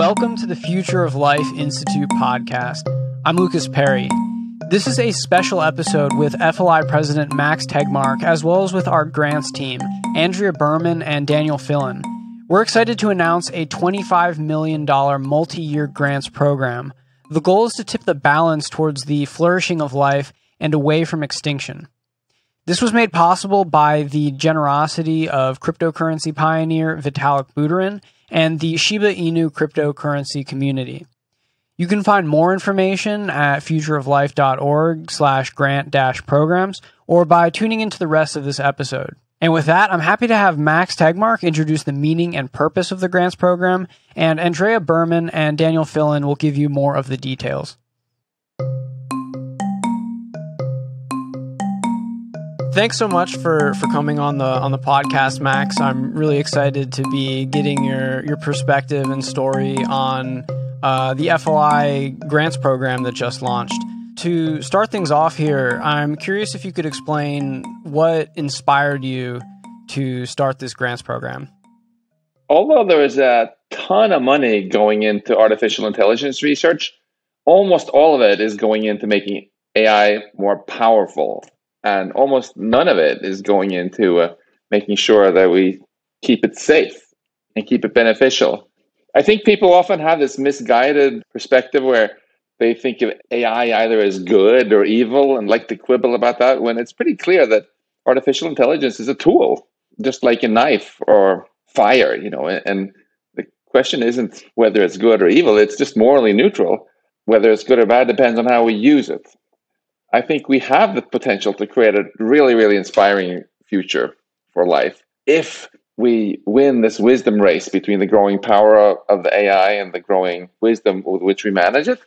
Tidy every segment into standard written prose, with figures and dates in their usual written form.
Welcome to the Future of Life Institute podcast. I'm Lucas Perry. This is a special episode with FLI President Max Tegmark, as well as with our grants team, Andrea Berman and Daniel Fillon. We're excited to announce a $25 million multi-year grants program. The goal is to tip the balance towards the flourishing of life and away from extinction. This was made possible by the generosity of cryptocurrency pioneer Vitalik Buterin and the Shiba Inu cryptocurrency community. You can find more information at futureoflife.org/grant-programs or by tuning into the rest of this episode. And with that, I'm happy to have Max Tegmark introduce the meaning and purpose of the grants program, and Andrea Berman and Daniel Fillon will give you more of the details. Thanks so much for coming on the podcast, Max. I'm really excited to be getting your perspective and story on the FLI grants program that just launched. To start things off here, I'm curious if you could explain what inspired you to start this grants program. Although there is a ton of money going into artificial intelligence research, almost all of it is going into making AI more powerful. And almost none of it is going into making sure that we keep it safe and keep it beneficial. I think people often have this misguided perspective where they think of AI either as good or evil and like to quibble about that, when it's pretty clear that artificial intelligence is a tool, just like a knife or fire, you know. And the question isn't whether it's good or evil, it's just morally neutral. Whether it's good or bad depends on how we use it. I think we have the potential to create a really, really inspiring future for life if we win this wisdom race between the growing power of the AI and the growing wisdom with which we manage it.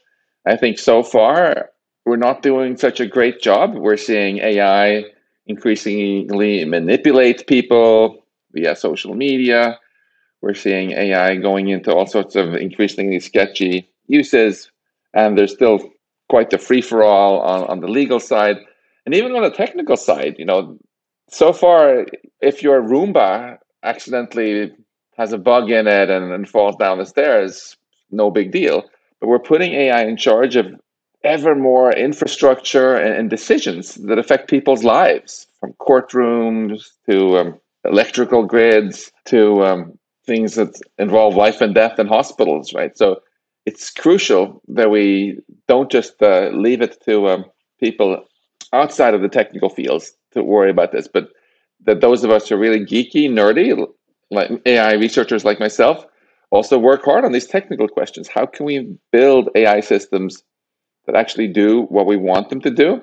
I think so far, we're not doing such a great job. We're seeing AI increasingly manipulate people via social media. We're seeing AI going into all sorts of increasingly sketchy uses, and there's still quite the free-for-all on the legal side. And even on the technical side, you know, so far, if your Roomba accidentally has a bug in it and falls down the stairs, no big deal. But we're putting AI in charge of ever more infrastructure and decisions that affect people's lives, from courtrooms to electrical grids to things that involve life and death in hospitals, right? So it's crucial that we don't just leave it to people outside of the technical fields to worry about this, but that those of us who are really geeky, nerdy, like AI researchers like myself, also work hard on these technical questions. How can we build AI systems that actually do what we want them to do?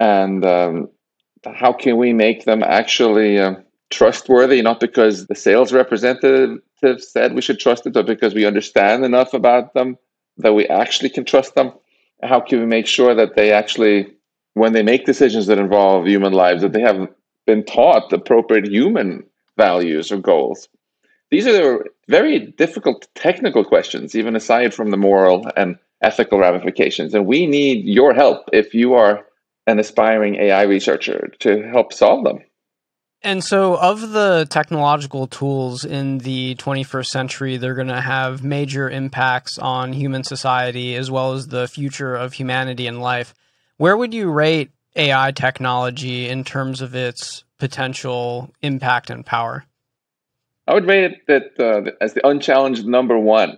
And how can we make them actually trustworthy, not because the sales representative said we should trust them, but because we understand enough about them that we actually can trust them? How can we make sure that they actually, when they make decisions that involve human lives, that they have been taught appropriate human values or goals? These are very difficult technical questions, even aside from the moral and ethical ramifications. And we need your help if you are an aspiring AI researcher to help solve them. And so of the technological tools in the 21st century, they're going to have major impacts on human society as well as the future of humanity and life. Where would you rate AI technology in terms of its potential impact and power? I would rate it as the unchallenged number one.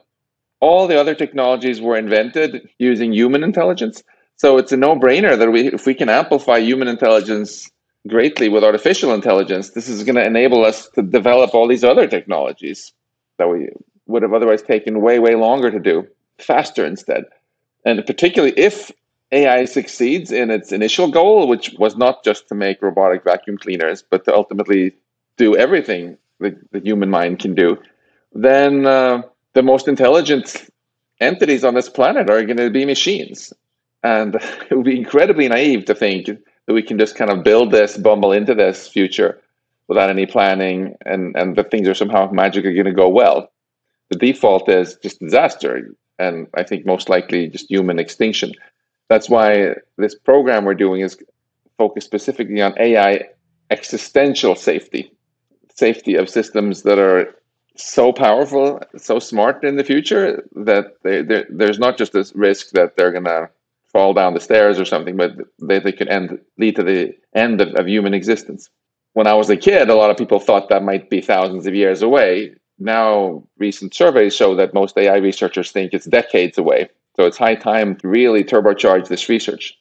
All the other technologies were invented using human intelligence. So it's a no-brainer that if we can amplify human intelligence greatly with artificial intelligence, this is going to enable us to develop all these other technologies that we would have otherwise taken way, way longer to do, faster instead. And particularly if AI succeeds in its initial goal, which was not just to make robotic vacuum cleaners, but to ultimately do everything the human mind can do, then the most intelligent entities on this planet are going to be machines. And it would be incredibly naive to think that we can just kind of build this, bumble into this future without any planning, and that things are somehow magically going to go well. The default is just disaster, and I think most likely just human extinction. That's why this program we're doing is focused specifically on AI existential safety, safety of systems that are so powerful, so smart in the future that there's not just this risk that they're going to fall down the stairs or something, but they could lead to the end of human existence. When I was a kid, a lot of people thought that might be thousands of years away. Now, recent surveys show that most AI researchers think it's decades away. So it's high time to really turbocharge this research.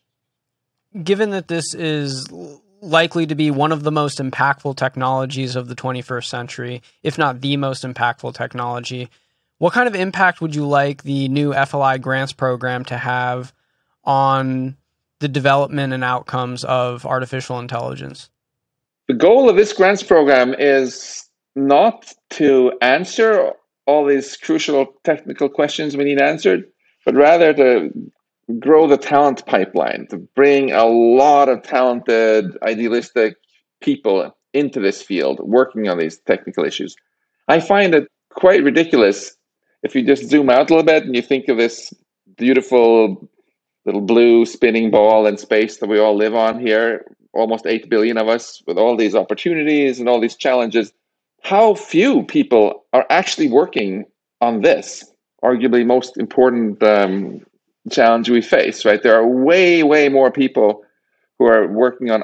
Given that this is likely to be one of the most impactful technologies of the 21st century, if not the most impactful technology, what kind of impact would you like the new FLI grants program to have on the development and outcomes of artificial intelligence? The goal of this grants program is not to answer all these crucial technical questions we need answered, but rather to grow the talent pipeline, to bring a lot of talented, idealistic people into this field working on these technical issues. I find it quite ridiculous if you just zoom out a little bit and you think of this beautiful little blue spinning ball in space that we all live on here, almost 8 billion of us, with all these opportunities and all these challenges. How few people are actually working on this, arguably most important challenge we face, right? There are way, way more people who are working on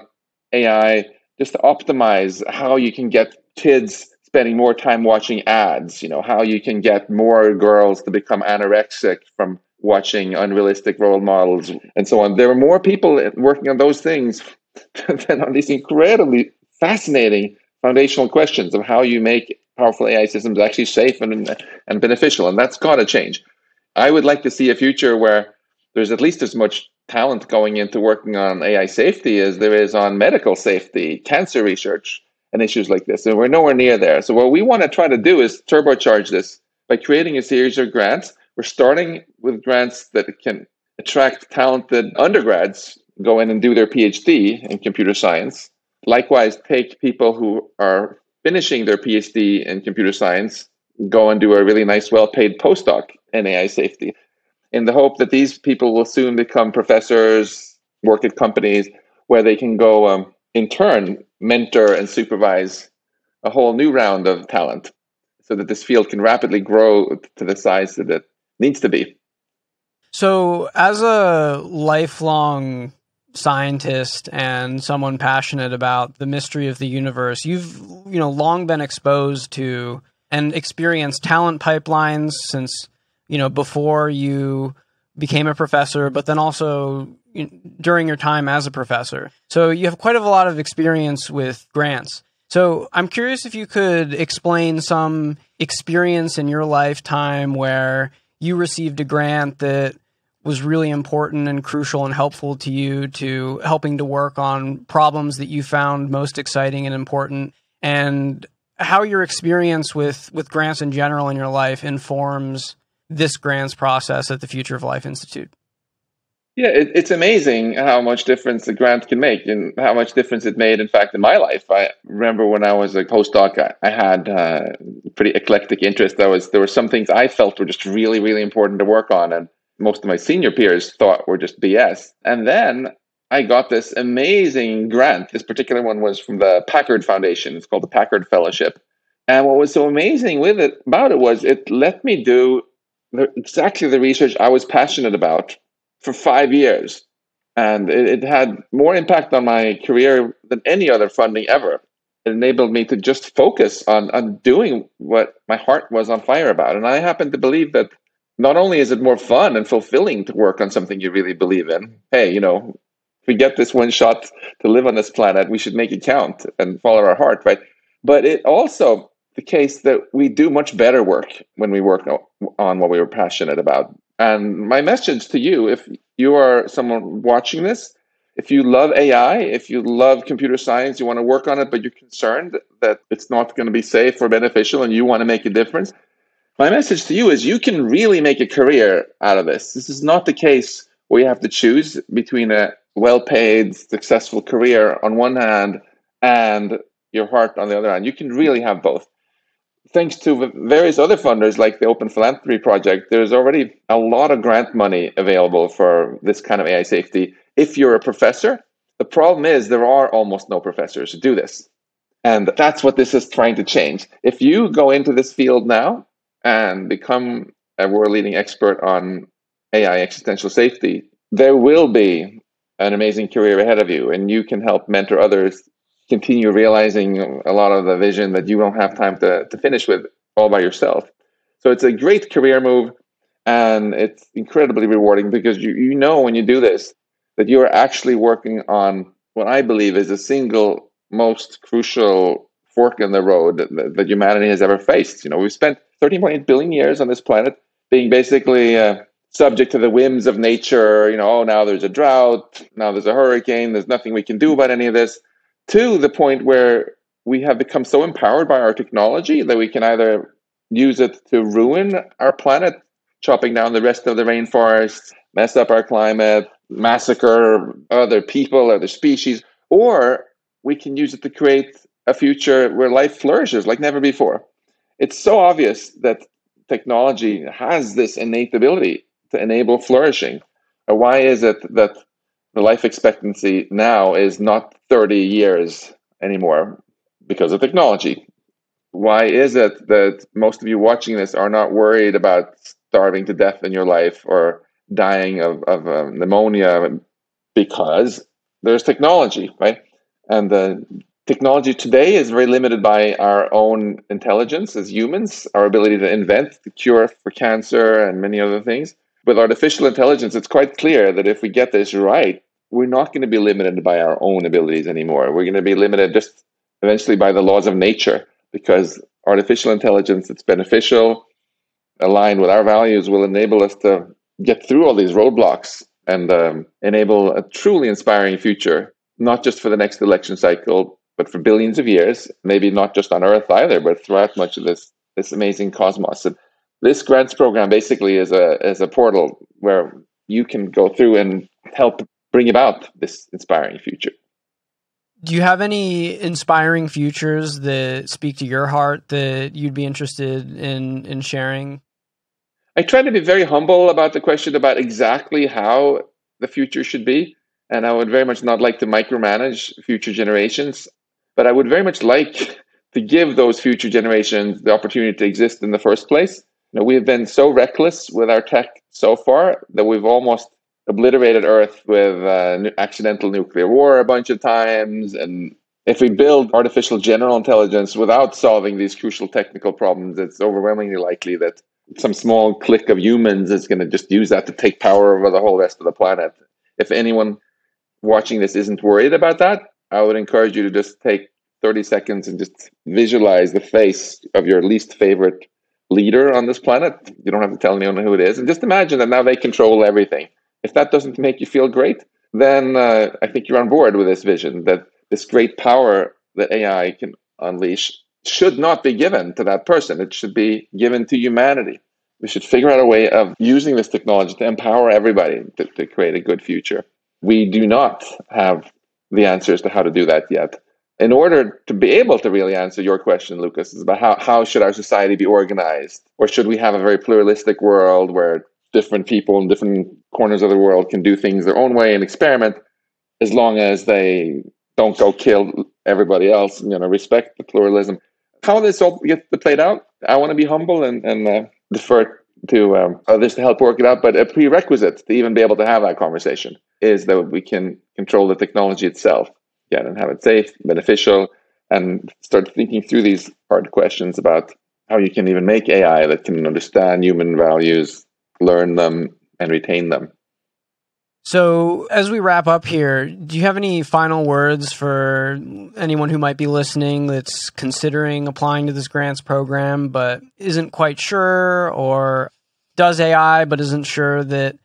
AI just to optimize how you can get kids spending more time watching ads, how you can get more girls to become anorexic from watching unrealistic role models and so on. There are more people working on those things than on these incredibly fascinating foundational questions of how you make powerful AI systems actually safe and beneficial, and that's got to change. I would like to see a future where there's at least as much talent going into working on AI safety as there is on medical safety, cancer research, and issues like this, and we're nowhere near there. So what we want to try to do is turbocharge this by creating a series of grants. We're starting with grants that can attract talented undergrads, go in and do their PhD in computer science. Likewise, take people who are finishing their PhD in computer science, go and do a really nice, well-paid postdoc in AI safety, in the hope that these people will soon become professors, work at companies where they can go in turn mentor and supervise a whole new round of talent so that this field can rapidly grow to the size that it needs to be. So as a lifelong scientist and someone passionate about the mystery of the universe, you've long been exposed to and experienced talent pipelines since before you became a professor, but then also during your time as a professor. So you have quite a lot of experience with grants. So I'm curious if you could explain some experience in your lifetime where you received a grant that was really important and crucial and helpful to you to helping to work on problems that you found most exciting and important, and how your experience with grants in general in your life informs this grants process at the Future of Life Institute. Yeah, it's amazing how much difference a grant can make and how much difference it made, in fact, in my life. I remember when I was a postdoc, I had pretty eclectic interest. There were some things I felt were just really, really important to work on, and most of my senior peers thought were just BS. And then I got this amazing grant. This particular one was from the Packard Foundation. It's called the Packard Fellowship. And what was so amazing about it was it let me do exactly the research I was passionate about for 5 years. And it had more impact on my career than any other funding ever. It enabled me to just focus on doing what my heart was on fire about. And I happen to believe that not only is it more fun and fulfilling to work on something you really believe in, hey, if we get this one shot to live on this planet, we should make it count and follow our heart, right? But it also the case that we do much better work when we work on what we were passionate about. And my message to you, if you are someone watching this, if you love AI, if you love computer science, you want to work on it, but you're concerned that it's not going to be safe or beneficial and you want to make a difference, my message to you is you can really make a career out of this. This is not the case where you have to choose between a well-paid, successful career on one hand and your heart on the other hand. You can really have both. Thanks to various other funders like the Open Philanthropy Project, there's already a lot of grant money available for this kind of AI safety if you're a professor. The problem is there are almost no professors who do this. And that's what this is trying to change. If you go into this field now and become a world-leading expert on AI existential safety, there will be an amazing career ahead of you, and you can help mentor others continue realizing a lot of the vision that you don't have time to finish with all by yourself. So it's a great career move, and it's incredibly rewarding because you know when you do this that you are actually working on what I believe is the single most crucial fork in the road that humanity has ever faced. You know, we've spent 13.8 billion years on this planet being basically subject to the whims of nature. You know, oh, now there's a drought, now there's a hurricane, there's nothing we can do about any of this, to the point where we have become so empowered by our technology that we can either use it to ruin our planet, chopping down the rest of the rainforest, mess up our climate, massacre other people, other species, or we can use it to create a future where life flourishes like never before. It's so obvious that technology has this innate ability to enable flourishing. Why is it that the life expectancy now is not 30 years anymore? Because of technology. Why is it that most of you watching this are not worried about starving to death in your life or dying of pneumonia? Because there's technology, right? And the technology today is very limited by our own intelligence as humans, our ability to invent the cure for cancer and many other things. With artificial intelligence, it's quite clear that if we get this right, we're not going to be limited by our own abilities anymore. We're going to be limited just eventually by the laws of nature, because artificial intelligence that's beneficial, aligned with our values, will enable us to get through all these roadblocks and enable a truly inspiring future, not just for the next election cycle, but for billions of years, maybe not just on Earth either, but throughout much of this amazing cosmos. And this grants program basically is a portal where you can go through and help bring about this inspiring future. Do you have any inspiring futures that speak to your heart that you'd be interested in sharing? I try to be very humble about the question about exactly how the future should be, and I would very much not like to micromanage future generations, but I would very much like to give those future generations the opportunity to exist in the first place. You know, we've been so reckless with our tech so far that we've almost obliterated Earth with accidental nuclear war a bunch of times. And if we build artificial general intelligence without solving these crucial technical problems, it's overwhelmingly likely that some small clique of humans is going to just use that to take power over the whole rest of the planet. If anyone watching this isn't worried about that, I would encourage you to just take 30 seconds and just visualize the face of your least favorite leader on this planet. You don't have to tell anyone who it is. And just imagine that now they control everything. If that doesn't make you feel great, then I think you're on board with this vision that this great power that AI can unleash should not be given to that person. It should be given to humanity. We should figure out a way of using this technology to empower everybody to create a good future. We do not have the answers to how to do that yet. In order to be able to really answer your question, Lucas, is about how should our society be organized? Or should we have a very pluralistic world where different people in different corners of the world can do things their own way and experiment, as long as they don't go kill everybody else, and, you know, respect the pluralism? How this all gets played out, I want to be humble and defer to others to help work it out. But a prerequisite to even be able to have that conversation is that we can control the technology itself, and have it safe, beneficial, and start thinking through these hard questions about how you can even make AI that can understand human values, learn them, and retain them. So as we wrap up here, do you have any final words for anyone who might be listening that's considering applying to this grants program but isn't quite sure, or does AI but isn't sure that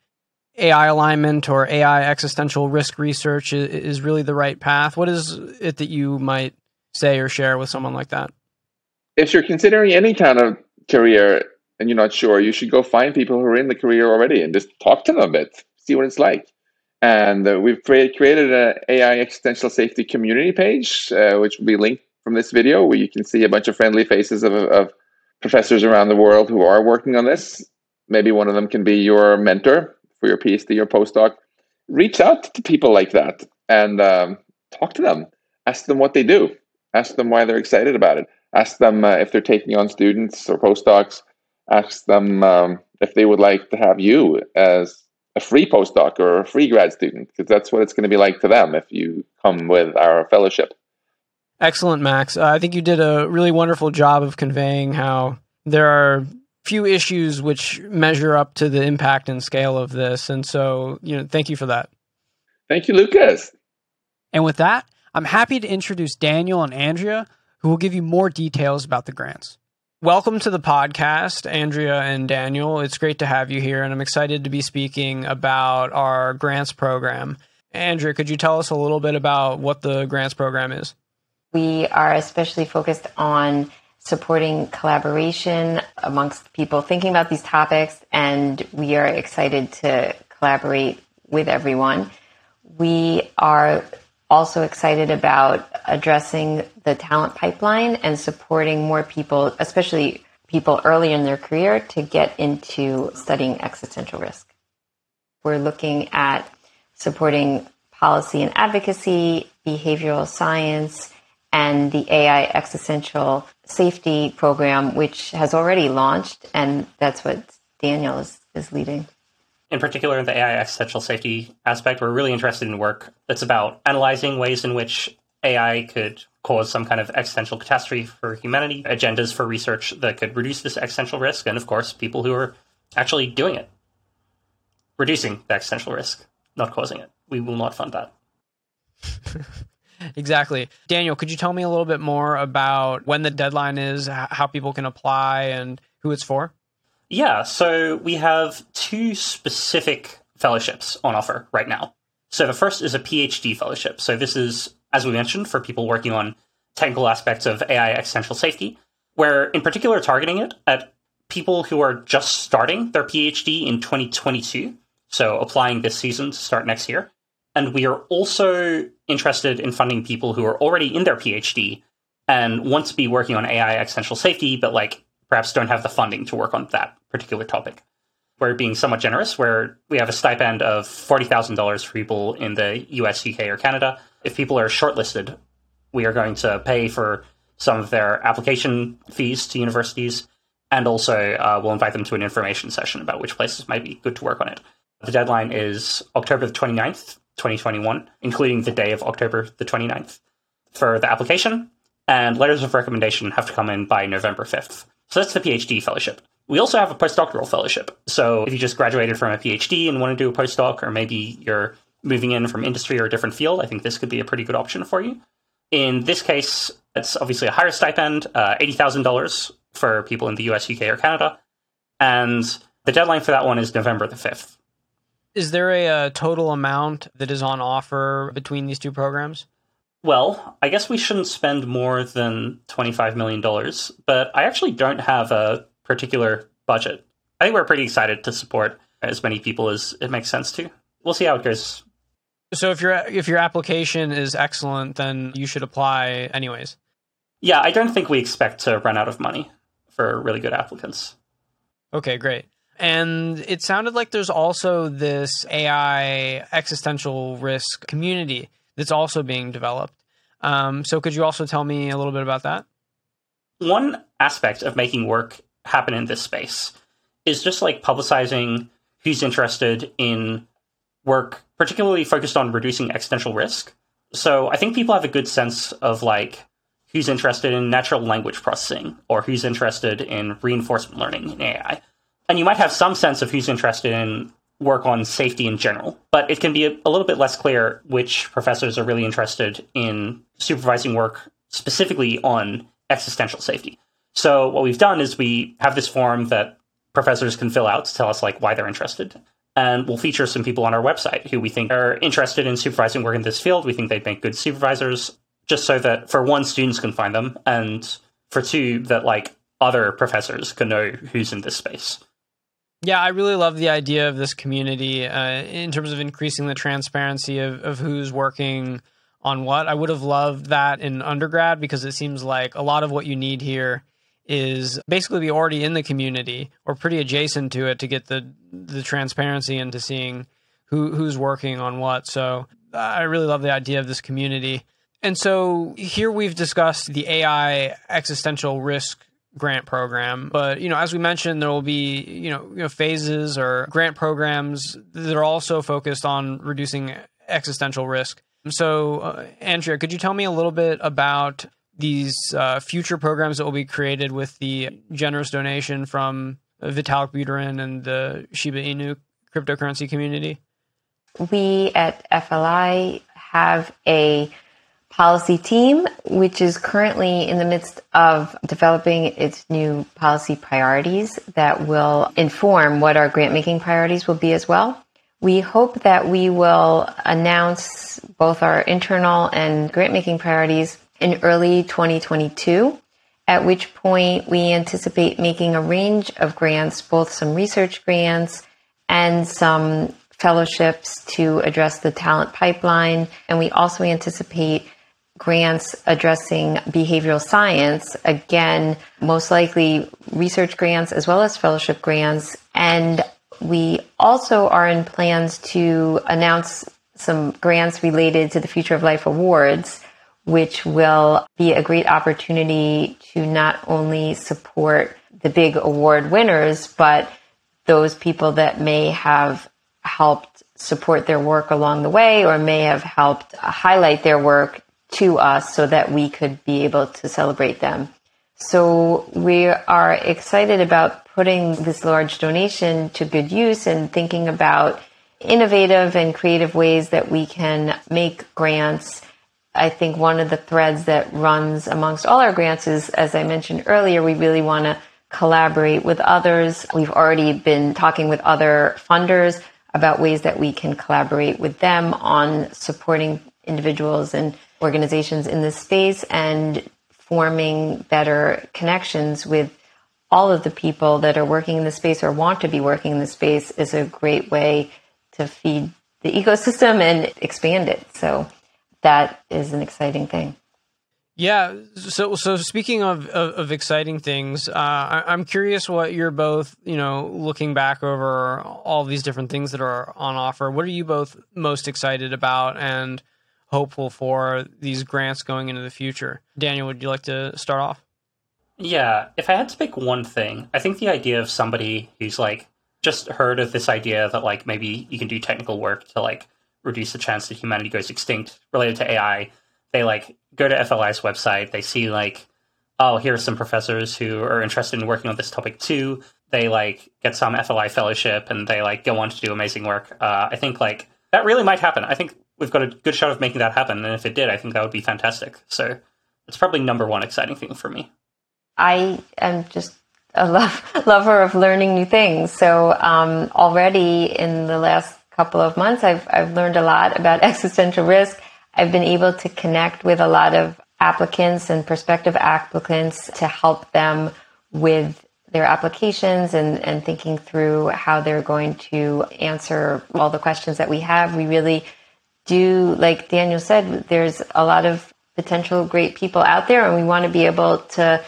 AI alignment or AI existential risk research is really the right path? What is it that you might say or share with someone like that? If you're considering any kind of career and you're not sure, you should go find people who are in the career already and just talk to them a bit. See what it's like. And we've created an AI existential safety community page, which will be linked from this video, where you can see a bunch of friendly faces of professors around the world who are working on this. Maybe one of them can be your mentor for your PhD or postdoc. Reach out to people like that and talk to them. Ask them what they do. Ask them why they're excited about it. Ask them if they're taking on students or postdocs. Ask them if they would like to have you as a free postdoc or a free grad student, because that's what it's going to be like to them if you come with our fellowship. Excellent, Max. I think you did a really wonderful job of conveying how there are few issues which measure up to the impact and scale of this. And so, thank you for that. Thank you, Lucas. And with that, I'm happy to introduce Daniel and Andrea, who will give you more details about the grants. Welcome to the podcast, Andrea and Daniel. It's great to have you here, and I'm excited to be speaking about our grants program. Andrea, could you tell us a little bit about what the grants program is? We are especially focused on supporting collaboration amongst people thinking about these topics, and we are excited to collaborate with everyone. We are also excited about addressing the talent pipeline and supporting more people, especially people early in their career, to get into studying existential risk. We're looking at supporting policy and advocacy, behavioral science, and the AI Existential Safety Program, which has already launched, and that's what Daniel is leading. In particular, the AI Existential Safety aspect, we're really interested in work that's about analyzing ways in which AI could cause some kind of existential catastrophe for humanity, agendas for research that could reduce this existential risk, and of course, people who are actually doing it. Reducing the existential risk, not causing it. We will not fund that. Exactly. Daniel, could you tell me a little bit more about when the deadline is, how people can apply, and who it's for? Yeah, so we have two specific fellowships on offer right now. So the first is a PhD fellowship. So this is, as we mentioned, for people working on technical aspects of AI existential safety. We're in particular targeting it at people who are just starting their PhD in 2022, so applying this season to start next year. And we are also interested in funding people who are already in their PhD and want to be working on AI existential safety, but perhaps don't have the funding to work on that particular topic. We're being somewhat generous, where we have a stipend of $40,000 for people in the US, UK, or Canada. If people are shortlisted, we are going to pay for some of their application fees to universities, and also we'll invite them to an information session about which places might be good to work on it. The deadline is October the 29th. 2021, including the day of October the 29th for the application, and letters of recommendation have to come in by November 5th. So that's the PhD fellowship. We also have a postdoctoral fellowship. So if you just graduated from a PhD and want to do a postdoc, or maybe you're moving in from industry or a different field, I think this could be a pretty good option for you. In this case, it's obviously a higher stipend, $80,000 for people in the US, UK, or Canada. And the deadline for that one is November the 5th. Is there a total amount that is on offer between these two programs? Well, I guess we shouldn't spend more than $25 million, but I actually don't have a particular budget. I think we're pretty excited to support as many people as it makes sense to. We'll see how it goes. So if your application is excellent, then you should apply anyways. Yeah, I don't think we expect to run out of money for really good applicants. Okay, great. And it sounded like there's also this AI existential risk community that's also being developed. So could you also tell me a little bit about that? One aspect of making work happen in this space is just publicizing who's interested in work, particularly focused on reducing existential risk. So I think people have a good sense of who's interested in natural language processing, or who's interested in reinforcement learning in AI. And you might have some sense of who's interested in work on safety in general, but it can be a little bit less clear which professors are really interested in supervising work specifically on existential safety. So what we've done is we have this form that professors can fill out to tell us why they're interested. And we'll feature some people on our website who we think are interested in supervising work in this field. We think they'd make good supervisors, just so that, for one, students can find them, and for two, that other professors can know who's in this space. Yeah, I really love the idea of this community in terms of increasing the transparency of who's working on what. I would have loved that in undergrad, because it seems like a lot of what you need here is basically be already in the community or pretty adjacent to it to get the transparency into seeing who's working on what. So I really love the idea of this community. And so here we've discussed the AI existential risk grant program. But, you know, as we mentioned, there will be, you know, phases or grant programs that are also focused on reducing existential risk. So, Andrea, could you tell me a little bit about these future programs that will be created with the generous donation from Vitalik Buterin and the Shiba Inu cryptocurrency community? We at FLI have a policy team, which is currently in the midst of developing its new policy priorities that will inform what our grant-making priorities will be as well. We hope that we will announce both our internal and grant-making priorities in early 2022, at which point we anticipate making a range of grants, both some research grants and some fellowships to address the talent pipeline. And we also anticipate grants addressing behavioral science, again, most likely research grants as well as fellowship grants. And we also are in plans to announce some grants related to the Future of Life Awards, which will be a great opportunity to not only support the big award winners, but those people that may have helped support their work along the way or may have helped highlight their work to us so that we could be able to celebrate them. So we are excited about putting this large donation to good use and thinking about innovative and creative ways that we can make grants. I think one of the threads that runs amongst all our grants is, as I mentioned earlier, we really want to collaborate with others. We've already been talking with other funders about ways that we can collaborate with them on supporting individuals and organizations in this space and forming better connections with all of the people that are working in the space or want to be working in the space is a great way to feed the ecosystem and expand it. So that is an exciting thing. Yeah. So speaking of exciting things, I'm curious what you're both, you know, looking back over all these different things that are on offer. What are you both most excited about and hopeful for these grants going into the future? Daniel, would you like to start off? Yeah. If I had to pick one thing, I think the idea of somebody who's like just heard of this idea that like maybe you can do technical work to like reduce the chance that humanity goes extinct related to AI. They like go to FLI's website. They see like, oh, here are some professors who are interested in working on this topic too. They like get some FLI fellowship and they like go on to do amazing work. I think like that really might happen. I think we've got a good shot of making that happen. And if it did, I think that would be fantastic. So it's probably number one exciting thing for me. I am just a lover of learning new things. So already in the last couple of months, I've learned a lot about existential risk. I've been able to connect with a lot of applicants and prospective applicants to help them with their applications and thinking through how they're going to answer all the questions that we have. We really do, like Daniel said, there's a lot of potential great people out there and we want to be able to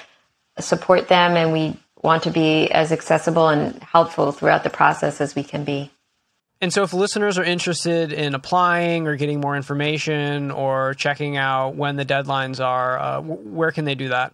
support them and we want to be as accessible and helpful throughout the process as we can be. And so if listeners are interested in applying or getting more information or checking out when the deadlines are, where can they do that?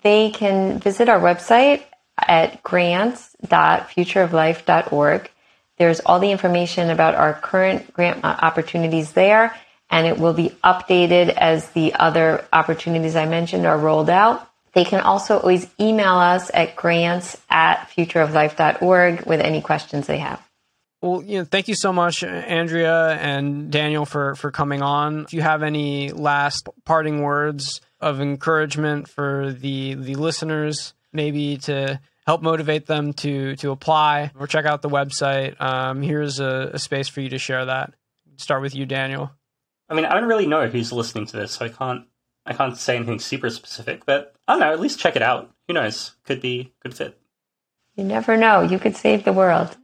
They can visit our website at grants.futureoflife.org. There's all the information about our current grant opportunities there, and it will be updated as the other opportunities I mentioned are rolled out. They can also always email us at grants@futureoflife.org with any questions they have. Well, you know, thank you so much, Andrea and Daniel, for coming on. If you have any last parting words of encouragement for the listeners, maybe to help motivate them to apply or check out the website, here's a space for you to share that. Start with you, Daniel. I mean, I don't really know who's listening to this, so I can't say anything super specific, but I don't know, at least check it out. Who knows? Could be a good fit. You never know. You could save the world.